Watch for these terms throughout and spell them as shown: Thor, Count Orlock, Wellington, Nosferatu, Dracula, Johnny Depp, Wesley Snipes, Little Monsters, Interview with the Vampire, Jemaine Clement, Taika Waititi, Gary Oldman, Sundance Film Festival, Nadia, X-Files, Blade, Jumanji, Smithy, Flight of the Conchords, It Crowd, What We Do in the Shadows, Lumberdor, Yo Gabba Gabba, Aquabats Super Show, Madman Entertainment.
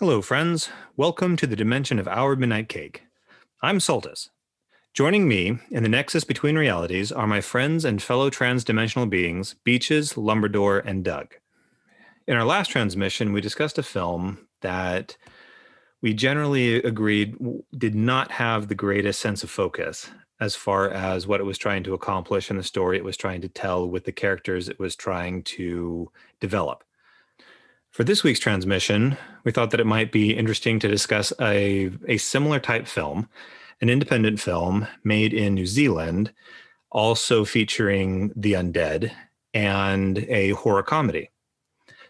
Hello, friends. Welcome to the dimension of Our Midnight Cake. I'm Soltis. Joining me in the nexus between realities are my friends and fellow transdimensional beings, Beaches, Lumberdor, and Doug. In our last transmission, we discussed a film that we generally agreed did not have the greatest sense of focus as far as what it was trying to accomplish and the story it was trying to tell with the characters it was trying to develop. For this week's transmission, we thought that it might be interesting to discuss a similar type film, an independent film made in New Zealand, also featuring the undead and a horror comedy.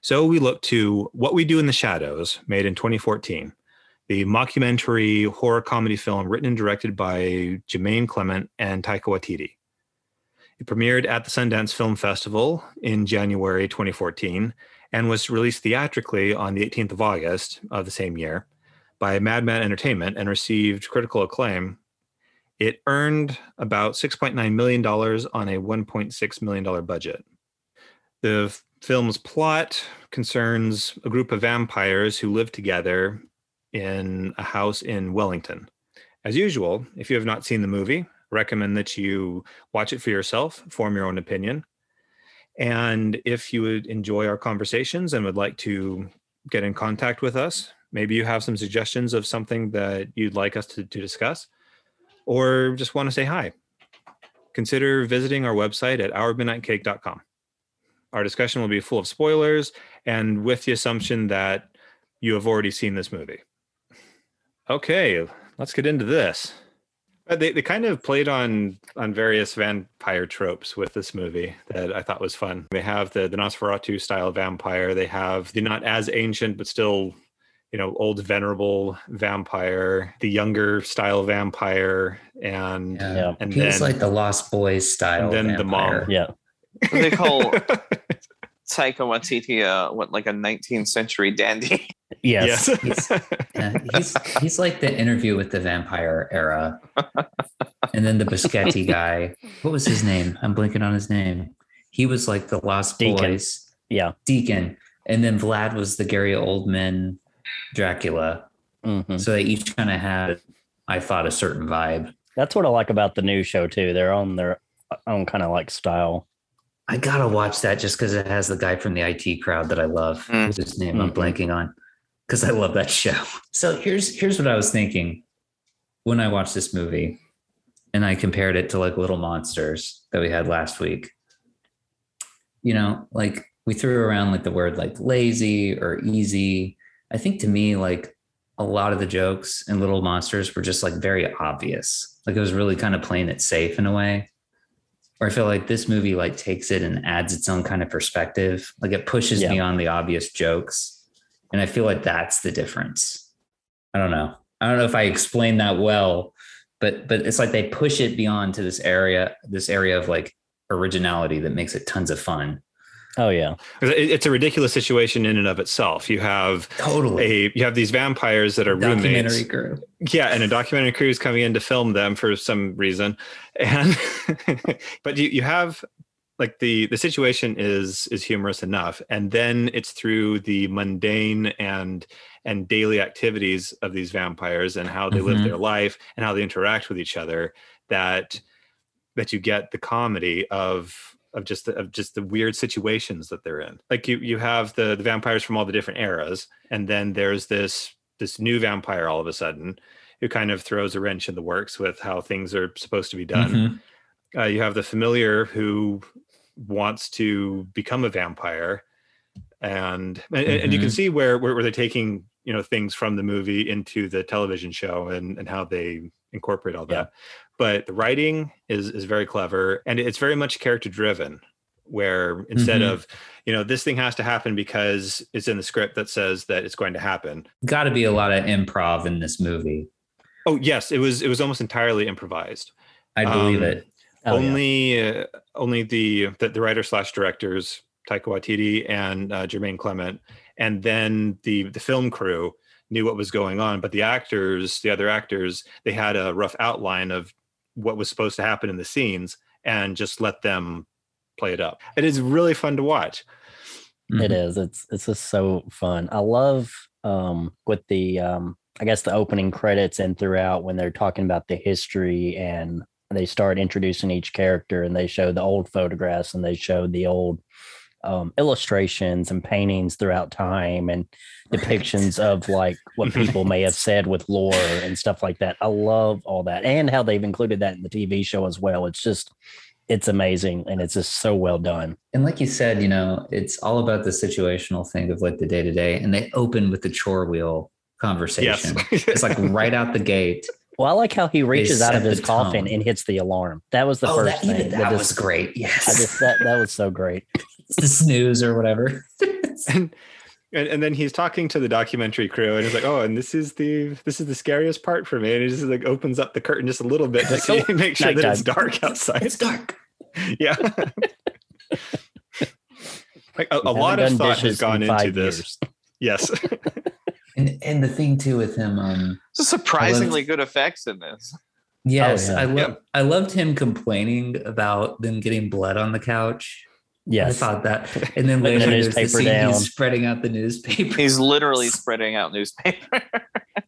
So we looked to What We Do in the Shadows, made in 2014, the mockumentary horror comedy film written and directed by Jemaine Clement and Taika Waititi. It premiered at the Sundance Film Festival in January 2014, and was released theatrically on the 18th of August of the same year by Madman Entertainment and received critical acclaim. It earned about $6.9 million on a $1.6 million budget. The film's plot concerns a group of vampires who live together in a house in Wellington. As usual, if you have not seen the movie, recommend that you watch it for yourself, form your own opinion. And if you would enjoy our conversations and would like to get in contact with us, maybe you have some suggestions of something that you'd like us to discuss, or just want to say hi, consider visiting our website at ourmidnightcake.com. Our discussion will be full of spoilers and with the assumption that you have already seen this movie. Okay, let's get into this. They kind of played on various vampire tropes with this movie that I thought was fun. They have the Nosferatu style vampire. They have the not as ancient, but still, you know, old venerable vampire, the younger style vampire, and he's like the Lost Boys style. And then vampire. The mom. Yeah. They call Taika Waititi a 19th century dandy. Yes. He's like the Interview with the Vampire era. And then the Buscetti guy. What was his name? I'm blinking on his name. He was like the Lost Boys. Yeah. Deacon. And then Vlad was the Gary Oldman Dracula. Mm-hmm. So they each kind of had, I thought, a certain vibe. That's what I like about the new show, too. They're on their own kind of like style. I got to watch that just because it has the guy from the IT Crowd that I love. What's his name? I'm blanking on. Because I love that show. So here's what I was thinking when I watched this movie, and I compared it to like Little Monsters that we had last week. You know, like we threw around like the word like lazy or easy. I think to me, like a lot of the jokes in Little Monsters were just like very obvious. Like it was really kind of playing it safe in a way. Or I feel like this movie like takes it and adds its own kind of perspective. Like it pushes beyond the obvious jokes. And I feel like that's the difference. I don't know. I don't know if I explained that well, but it's like they push it beyond to this area of like originality that makes it tons of fun. Oh yeah. It's a ridiculous situation in and of itself. You have you have these vampires that are roommates. Crew. Yeah, and a documentary crew is coming in to film them for some reason. And but you have like the situation is humorous enough. And then it's through the mundane and daily activities of these vampires and how they live their life and how they interact with each other that you get the comedy of just the weird situations that they're in. Like you have the vampires from all the different eras. And then there's this new vampire all of a sudden who kind of throws a wrench in the works with how things are supposed to be done. Mm-hmm. You have the familiar who wants to become a vampire, and you can see where they're taking, you know, things from the movie into the television show and how they incorporate all that. But the writing is very clever, and it's very much character driven, where instead of, you know, this thing has to happen because it's in the script that says that it's going to happen. Got to be a lot of improv in this movie. Oh yes, it was almost entirely improvised. I believe it. Only the writer/directors Taika Waititi and Jemaine Clement, and then the film crew knew what was going on, but the actors, the other actors, they had a rough outline of what was supposed to happen in the scenes and just let them play it up. It is really fun to watch. Mm-hmm. It is. It's just so fun. I love with the, I guess the opening credits and throughout when they're talking about the history and they start introducing each character and they show the old photographs and they show the old illustrations and paintings throughout time and depictions of like what people may have said with lore and stuff like that. I love all that and how they've included that in the TV show as well. It's just, it's amazing and it's just so well done. And like you said, you know, it's all about the situational thing of like the day to day. And they open with the chore wheel conversation. Yes. It's like right out the gate. Well, I like how he reaches out of his coffin and hits the alarm. That was the first thing. That was great. Yes. That was so great. The snooze or whatever. And then he's talking to the documentary crew and he's like, oh, and this is the scariest part for me. And it just like opens up the curtain just a little bit just to make sure that it's dark outside. It's dark. Yeah. Like a lot of thought has gone into this. Yes. And the thing too with him, surprisingly good effects in this. Yes, oh, yeah. I loved him complaining about them getting blood on the couch. Yes, I thought that. And then later he's spreading out the newspaper. He's literally spreading out newspaper.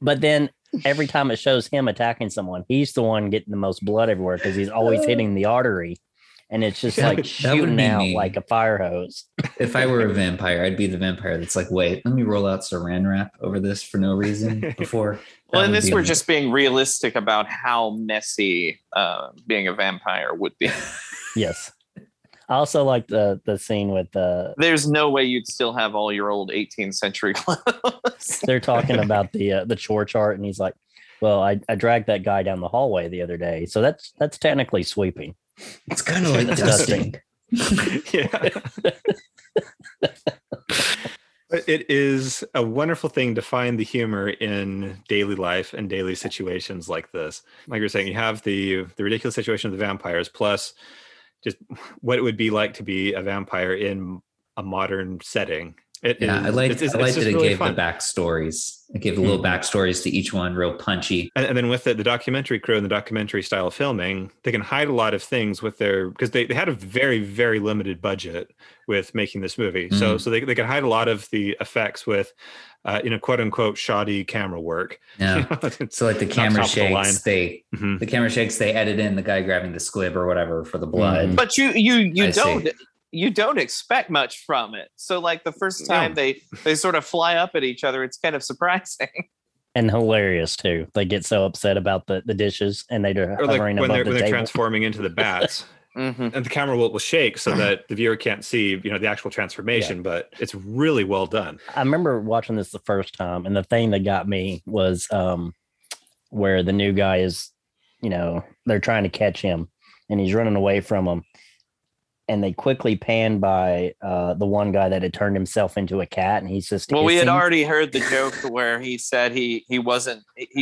But then every time it shows him attacking someone, he's the one getting the most blood everywhere because he's always hitting the artery. And it's just like shooting out like a fire hose. If I were a vampire, I'd be the vampire that's like, wait, let me roll out saran wrap over this for no reason before. Well, and this we're just being realistic about how messy being a vampire would be. Yes. I also like the scene with the... There's no way you'd still have all your old 18th century clothes. They're talking about the chore chart and he's like, well, I dragged that guy down the hallway the other day. So that's technically sweeping. It's kind of like dusting. Yeah. It is a wonderful thing to find the humor in daily life and daily situations like this. Like you're saying, you have the ridiculous situation of the vampires, plus just what it would be like to be a vampire in a modern setting. I liked that it gave the backstories. It gave the little backstories to each one, real punchy. And then with the documentary crew and the documentary style of filming, they can hide a lot of things with their, because they had a very, very limited budget with making this movie. Mm-hmm. So they can hide a lot of the effects with, quote unquote, shoddy camera work. Yeah. So like the camera shakes, they edit in the guy grabbing the squib or whatever for the blood. Mm-hmm. But you don't expect much from it. So like the first time they sort of fly up at each other, it's kind of surprising. And hilarious too. They get so upset about the dishes and they do when they're transforming into the bats. Mm-hmm. And the camera will shake so that the viewer can't see, the actual transformation, but it's really well done. I remember watching this the first time and the thing that got me was where the new guy is, they're trying to catch him and he's running away from them. And they quickly panned by the one guy that had turned himself into a cat. And he's just... Well, we had already heard the joke where he said he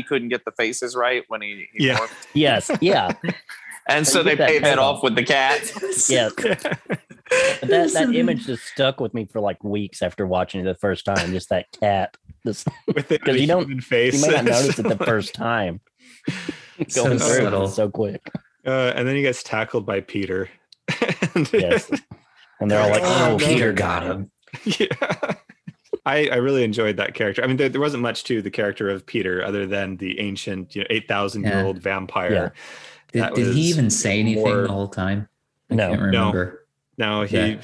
couldn't get the faces right when he morphed. Yes. Yeah. And so they paid that off with the cat. Yes. But that image just stuck with me for like weeks after watching it the first time. Just that cat. Because you may not notice it the first time. Going through so quick. And then he gets tackled by Peter. Yes. And they're all like, oh, Peter got him. Yeah. I really enjoyed that character. I mean, there wasn't much to the character of Peter other than the ancient 8,000-year-old vampire. Yeah. Did he even say anything the whole time? I can't remember. No, he... Yeah.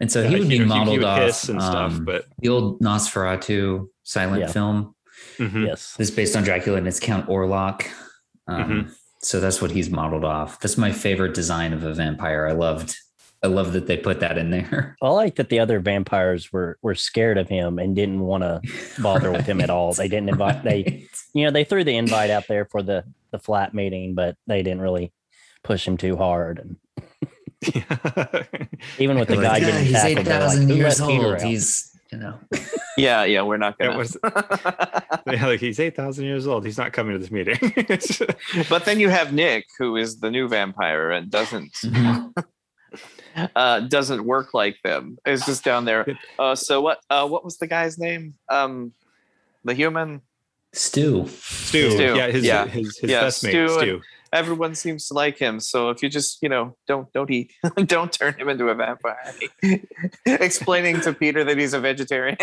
And so he would be modeled off and stuff, but the old Nosferatu silent film. Mm-hmm. Yes. It's based on Dracula and it's Count Orlock. Mm-hmm. So that's what he's modeled off. That's my favorite design of a vampire. I love that they put that in there. I like that the other vampires were scared of him and didn't want to bother with him at all. They didn't invite. They, they threw the invite out there for the flat meeting, but they didn't really push him too hard. Even with the guy getting tackled, he's 8,000 years old. He's we're not gonna. He's 8,000 years old. He's not coming to this meeting. But then you have Nick, who is the new vampire and doesn't work like them. It's just down there. So what was the guy's name? the human? Stu. His best mate, Stu. Everyone seems to like him, so if you just, don't eat, don't turn him into a vampire. Explaining to Peter that he's a vegetarian.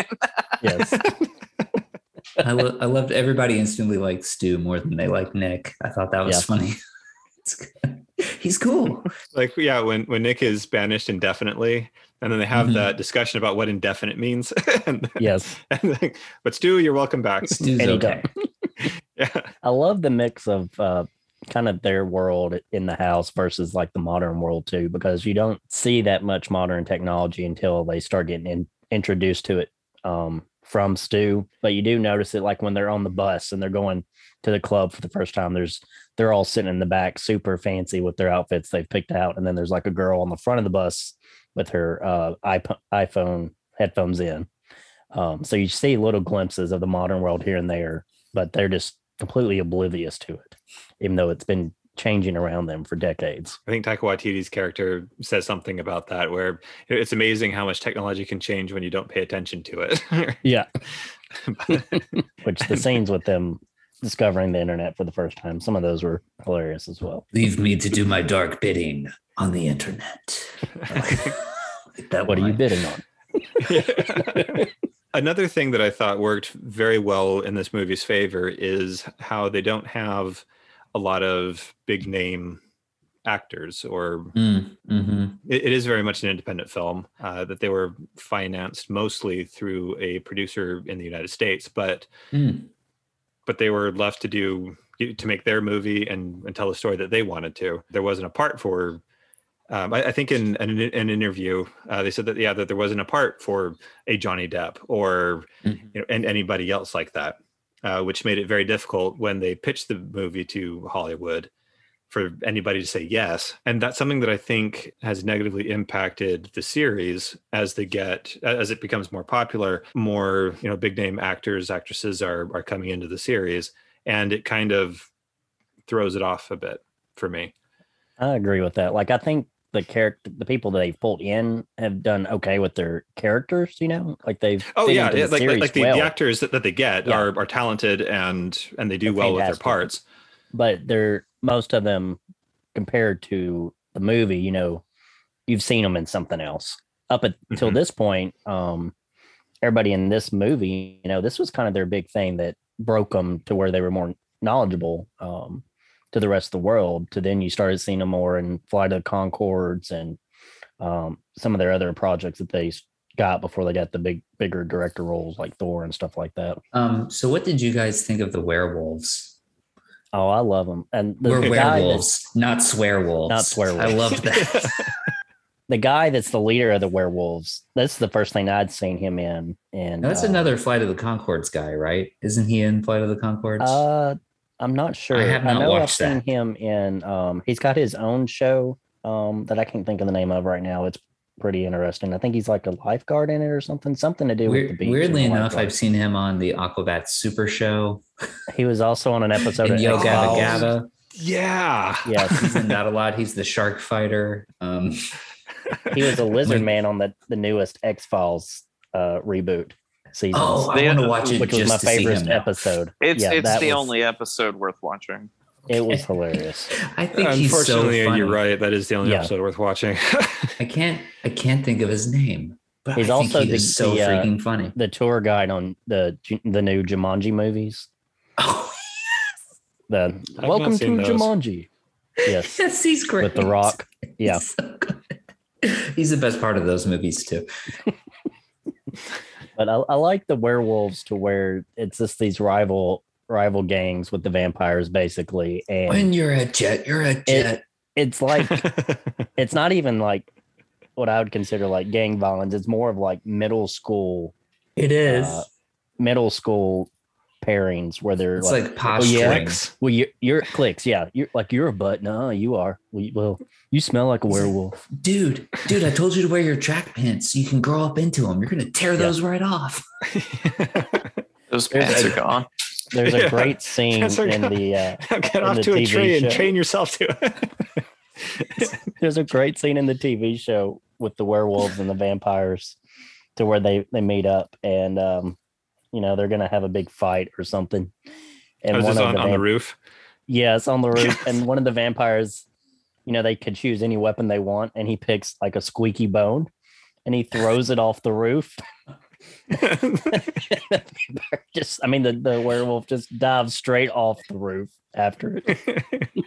Yes. I loved everybody instantly liked Stu more than they liked Nick. I thought that was funny. It's good. He's cool. Like, yeah, when Nick is banished indefinitely, and then they have that discussion about what indefinite means. But Stu, you're welcome back. Stu's okay. I love the mix of kind of their world in the house versus like the modern world too, because you don't see that much modern technology until they start getting introduced to it from Stu. But you do notice it, like when they're on the bus and they're going to the club for the first time, they're all sitting in the back, super fancy with their outfits they've picked out. And then there's like a girl on the front of the bus with her iPhone headphones in. So you see little glimpses of the modern world here and there, but they're just completely oblivious to it, even though it's been changing around them for decades. I think Taika Waititi's character says something about that, where it's amazing how much technology can change when you don't pay attention to it. Yeah. Which the scenes with them discovering the internet for the first time, some of those were hilarious as well. Leave me to do my dark bidding on the internet. What are you bidding on? Another thing that I thought worked very well in this movie's favor is how they don't have a lot of big name actors, or it is very much an independent film, that they were financed mostly through a producer in the United States, but they were left to make their movie and tell the story that they wanted to. There wasn't a part for I think in an interview, they said that there wasn't a part for a Johnny Depp or and anybody else like that, which made it very difficult when they pitched the movie to Hollywood for anybody to say yes. And that's something that I think has negatively impacted the series as it becomes more popular. More, big name actors, actresses are coming into the series, and it kind of throws it off a bit for me. I agree with that. Like, I think the people that they've pulled in have done okay with their characters, like they've the actors that they get are talented and they do well with their parts, but they're most of them compared to the movie, you've seen them in something else up until this point. Everybody in this movie, this was kind of their big thing that broke them to where they were more knowledgeable to the rest of the world. To then you started seeing them more in Flight of the Conchords and some of their other projects that they got before they got the bigger director roles like Thor and stuff like that. So what did you guys think of the werewolves? Oh, I love them. And we're werewolves, not swearwolves. Not swearwolves. I love that. The guy that's the leader of the werewolves, that's the first thing I'd seen him in. And that's another Flight of the Conchords guy, right? Isn't he in Flight of the Conchords? I'm not sure. I've seen him in, he's got his own show that I can't think of the name of right now. It's pretty interesting. I think he's like a lifeguard in it or something to do with the beach. Weirdly enough, I've seen him on the Aquabats Super Show. He was also on an episode of Yo Gabba Gabba. Yeah. Yes. He's in that a lot. He's the shark fighter. He was a lizard man on the newest X-Files reboot. Seasons. Oh, I want to watch it. Which was my favorite episode. It's the only episode worth watching. It was hilarious. I think he's so funny. You're right. That is the only episode worth watching. I can't think of his name. But he's also so freaking funny. The tour guide on the new Jumanji movies. Oh, yes. Welcome to Jumanji. Yes. Yes, he's great. With The Rock. Yeah. He's so good. He's the best part of those movies too. But I like the werewolves to where it's just these rival gangs with the vampires, basically. And when you're a jet, you're a jet. It's like, it's not even like what I would consider like gang violence. It's more of like middle school. It is middle school pairings where they're it's like posh tricks. Well, you're cliques. Yeah. You're like, you're a butt. No, you are. Well, you smell like a werewolf. Dude, I told you to wear your track pants so you can grow up into them. You're going to tear those right off. Those pants are gone. There's a great scene in the get off to a tree and train yourself to it. There's a great scene in the TV show with the werewolves and the vampires to where they meet up, and you know, they're going to have a big fight or something. And oh, on the roof? Yeah, it's on the roof. And one of the vampires, you know, they could choose any weapon they want. And he picks like a squeaky bone and he throws it off the roof. Just, I mean, the werewolf just dives straight off the roof after it.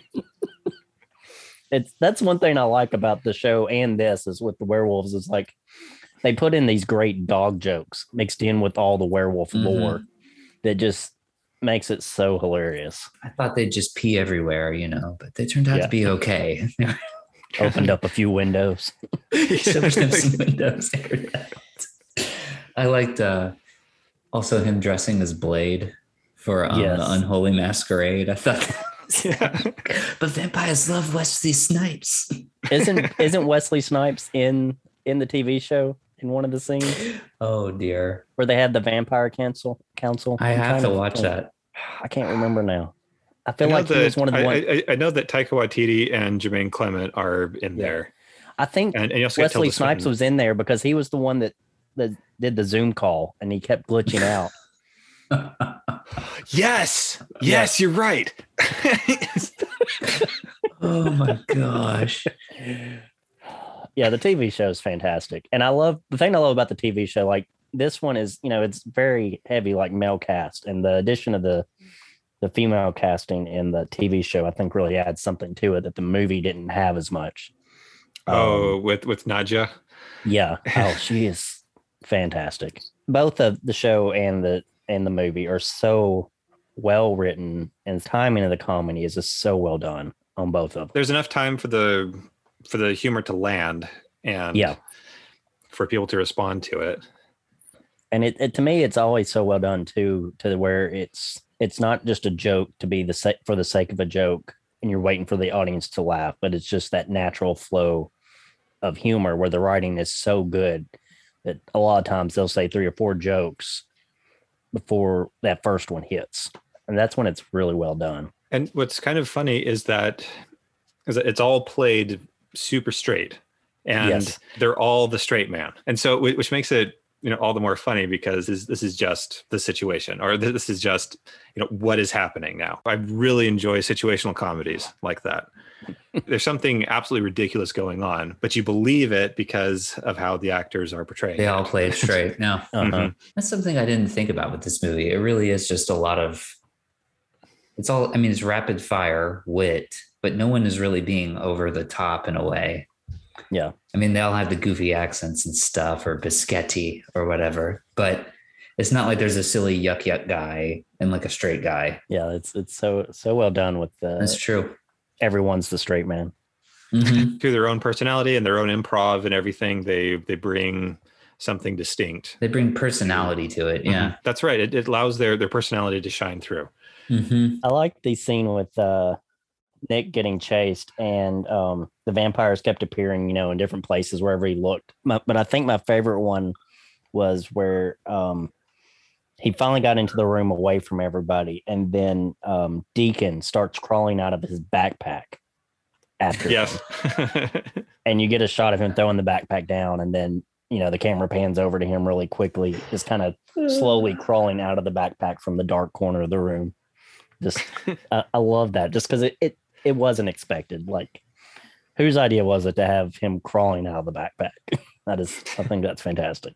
That's one thing I like about the show, and this is with the werewolves, is like they put in these great dog jokes mixed in with all the werewolf lore that just makes it so hilarious. I thought they'd just pee everywhere, you know, but they turned out to be okay. Opened up a few windows. So there's some windows there. I liked also him dressing as Blade for the Unholy Masquerade. I thought that was but vampires love Wesley Snipes. Isn't Wesley Snipes in the TV show in one of the scenes? Oh dear. Where they had the vampire council. I have to watch that. I can't remember now. I feel like he was one of the ones. I know that Taika Waititi and Jemaine Clement are in there. I think and Wesley Snipes was in there because he was the one that did the Zoom call and he kept glitching out. Yes, you're right. Oh my gosh. Yeah, the TV show is fantastic. And the thing I love about the TV show, like this one is, you know, it's very heavy, like male cast, and the addition of the female casting in the TV show, I think really adds something to it that the movie didn't have as much. With Nadia. Yeah. Oh, she is fantastic. Both of the show and the movie are so well written, and the timing of the comedy is just so well done on both of them. There's enough time for the humor to land and for people to respond to it. And it to me, it's always so well done too, to where it's not just a joke to be for the sake of a joke and you're waiting for the audience to laugh, but it's just that natural flow of humor where the writing is so good that a lot of times they'll say 3 or 4 jokes before that first one hits. And that's when it's really well done. And what's kind of funny is that it's all played super straight, and they're all the straight man. And so, which makes it, you know, all the more funny because this is just the situation, or this is just, you know, what is happening now. I really enjoy situational comedies like that. There's something absolutely ridiculous going on, but you believe it because of how the actors are portraying. They all play it straight. Now, that's something I didn't think about with this movie. It really is just a lot of, it's rapid fire wit, but no one is really being over the top in a way. Yeah. I mean, they all have the goofy accents and stuff, or biscotti or whatever, but it's not like there's a silly yuck guy and like a straight guy. Yeah. It's so well done with the, that's true. Everyone's the straight man. Mm-hmm. Through their own personality and their own improv and everything, they bring something distinct. They bring personality to it. Yeah, that's right. It allows their personality to shine through. Mm-hmm. I like the scene with Nick getting chased, and the vampires kept appearing, you know, in different places wherever he looked. But I think my favorite one was where he finally got into the room away from everybody, and then Deacon starts crawling out of his backpack after him. And you get a shot of him throwing the backpack down, and then, you know, the camera pans over to him really quickly, just kind of slowly crawling out of the backpack from the dark corner of the room. Just, I love that, just because it wasn't expected. Like, whose idea was it to have him crawling out of the backpack? I think that's fantastic.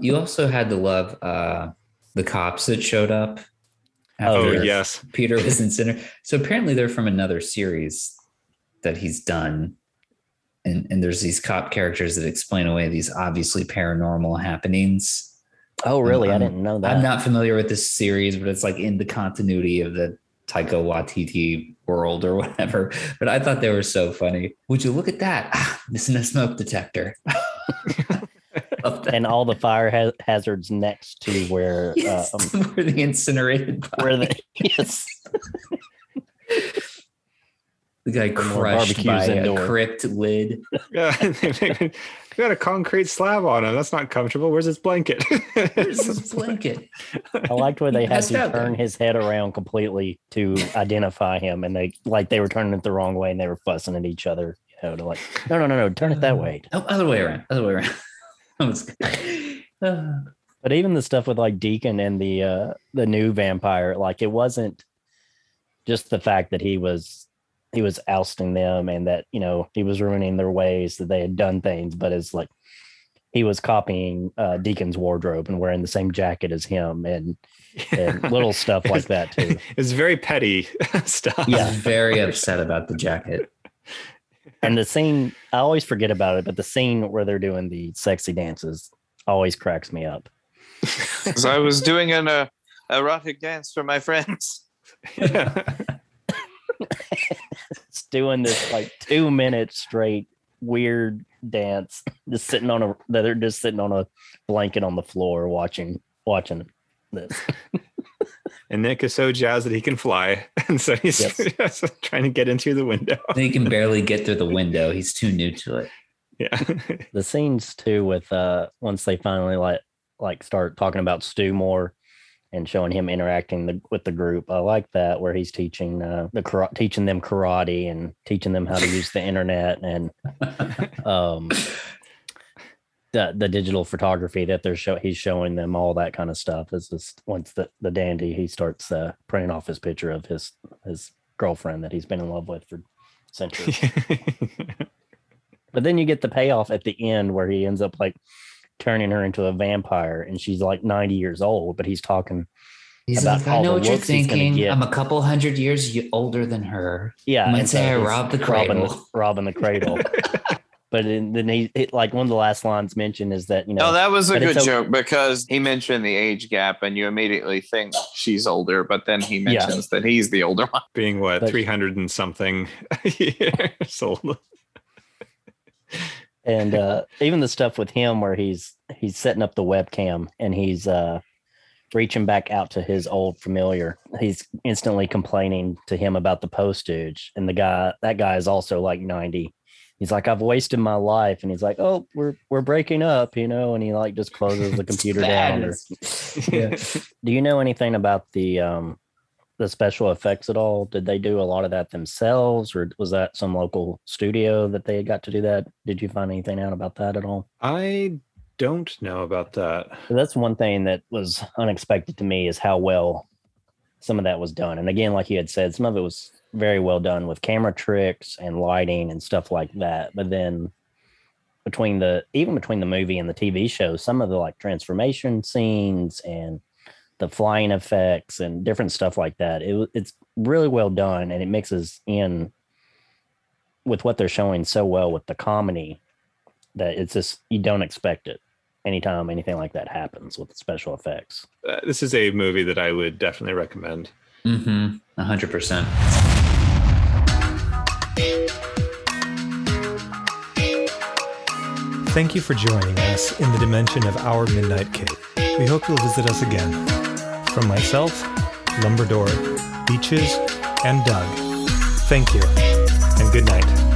You also had to love the cops that showed up. Peter was in center. So apparently they're from another series that he's done. And there's these cop characters that explain away these obviously paranormal happenings. Oh, really? I didn't know that. I'm not familiar with this series, but it's like in the continuity of the Taika Waititi world or whatever. But I thought they were so funny. Would you look at that? Missing a smoke detector. And all the fire hazards next to where where the incinerated body. The guy crushed by a crypt lid. Yeah, we got a concrete slab on him. That's not comfortable. Where's his blanket? I liked where they had to turn his head around completely to identify him, and they were turning it the wrong way, and they were fussing at each other. You know, to like, no, turn it that way. No, other way around. That was good. But even the stuff with like Deacon and the new vampire, like it wasn't just the fact that he was ousting them and that, you know, he was ruining their ways that they had done things, but it's like he was copying Deacon's wardrobe and wearing the same jacket as him and little stuff like that too. It's very petty stuff. Yeah, very upset about the jacket. And the scene, I always forget about it, but the scene where they're doing the sexy dances always cracks me up. Because I was doing an erotic dance for my friends. Yeah. It's doing this like 2 minutes straight weird dance, they're just sitting on a blanket on the floor watching this. And Nick is so jazzed that he can fly, and so he's yes. trying to get into the window. He can barely get through the window. He's too new to it. Yeah. The scenes too with once they finally like start talking about Stu more and showing him interacting with the group. I like that, where he's teaching teaching them karate and teaching them how to use the internet and the digital photography that he's showing them, all that kind of stuff. Is just once the dandy, he starts printing off his picture of his girlfriend that he's been in love with for centuries. But then you get the payoff at the end where he ends up like turning her into a vampire, and she's like 90 years old, but he's about like, I know what you're thinking. I'm a couple 100 years older than her. Yeah. I might say I robbed the cradle. Robbing the cradle. But then like one of the last lines mentioned is that, you know. No, that was a good joke because he mentioned the age gap and you immediately think she's older, but then he mentions that he's the older one. Being 300 and something years old. And even the stuff with him where he's setting up the webcam and he's reaching back out to his old familiar. He's instantly complaining to him about the postage. And that guy is also like 90. He's like, I've wasted my life. And he's like, oh, we're breaking up, you know, and he like just closes the computer down. Do you know anything about the special effects at all? Did they do a lot of that themselves, or was that some local studio that they got to do that? Did you find anything out about that at all? I don't know about that. That's one thing that was unexpected to me, is how well some of that was done. And again, like you had said, some of it was very well done with camera tricks and lighting and stuff like that. But then between the movie and the TV show, some of the like transformation scenes and the flying effects and different stuff like that, it's really well done, and it mixes in with what they're showing so well with the comedy that it's just, you don't expect it anytime anything like that happens with the special effects. This is a movie that I would definitely recommend. 100%. Thank you for joining us in the dimension of Our Midnight Cape. We hope you'll visit us again. From myself, Lumberdor, Beaches, and Doug, thank you, and good night.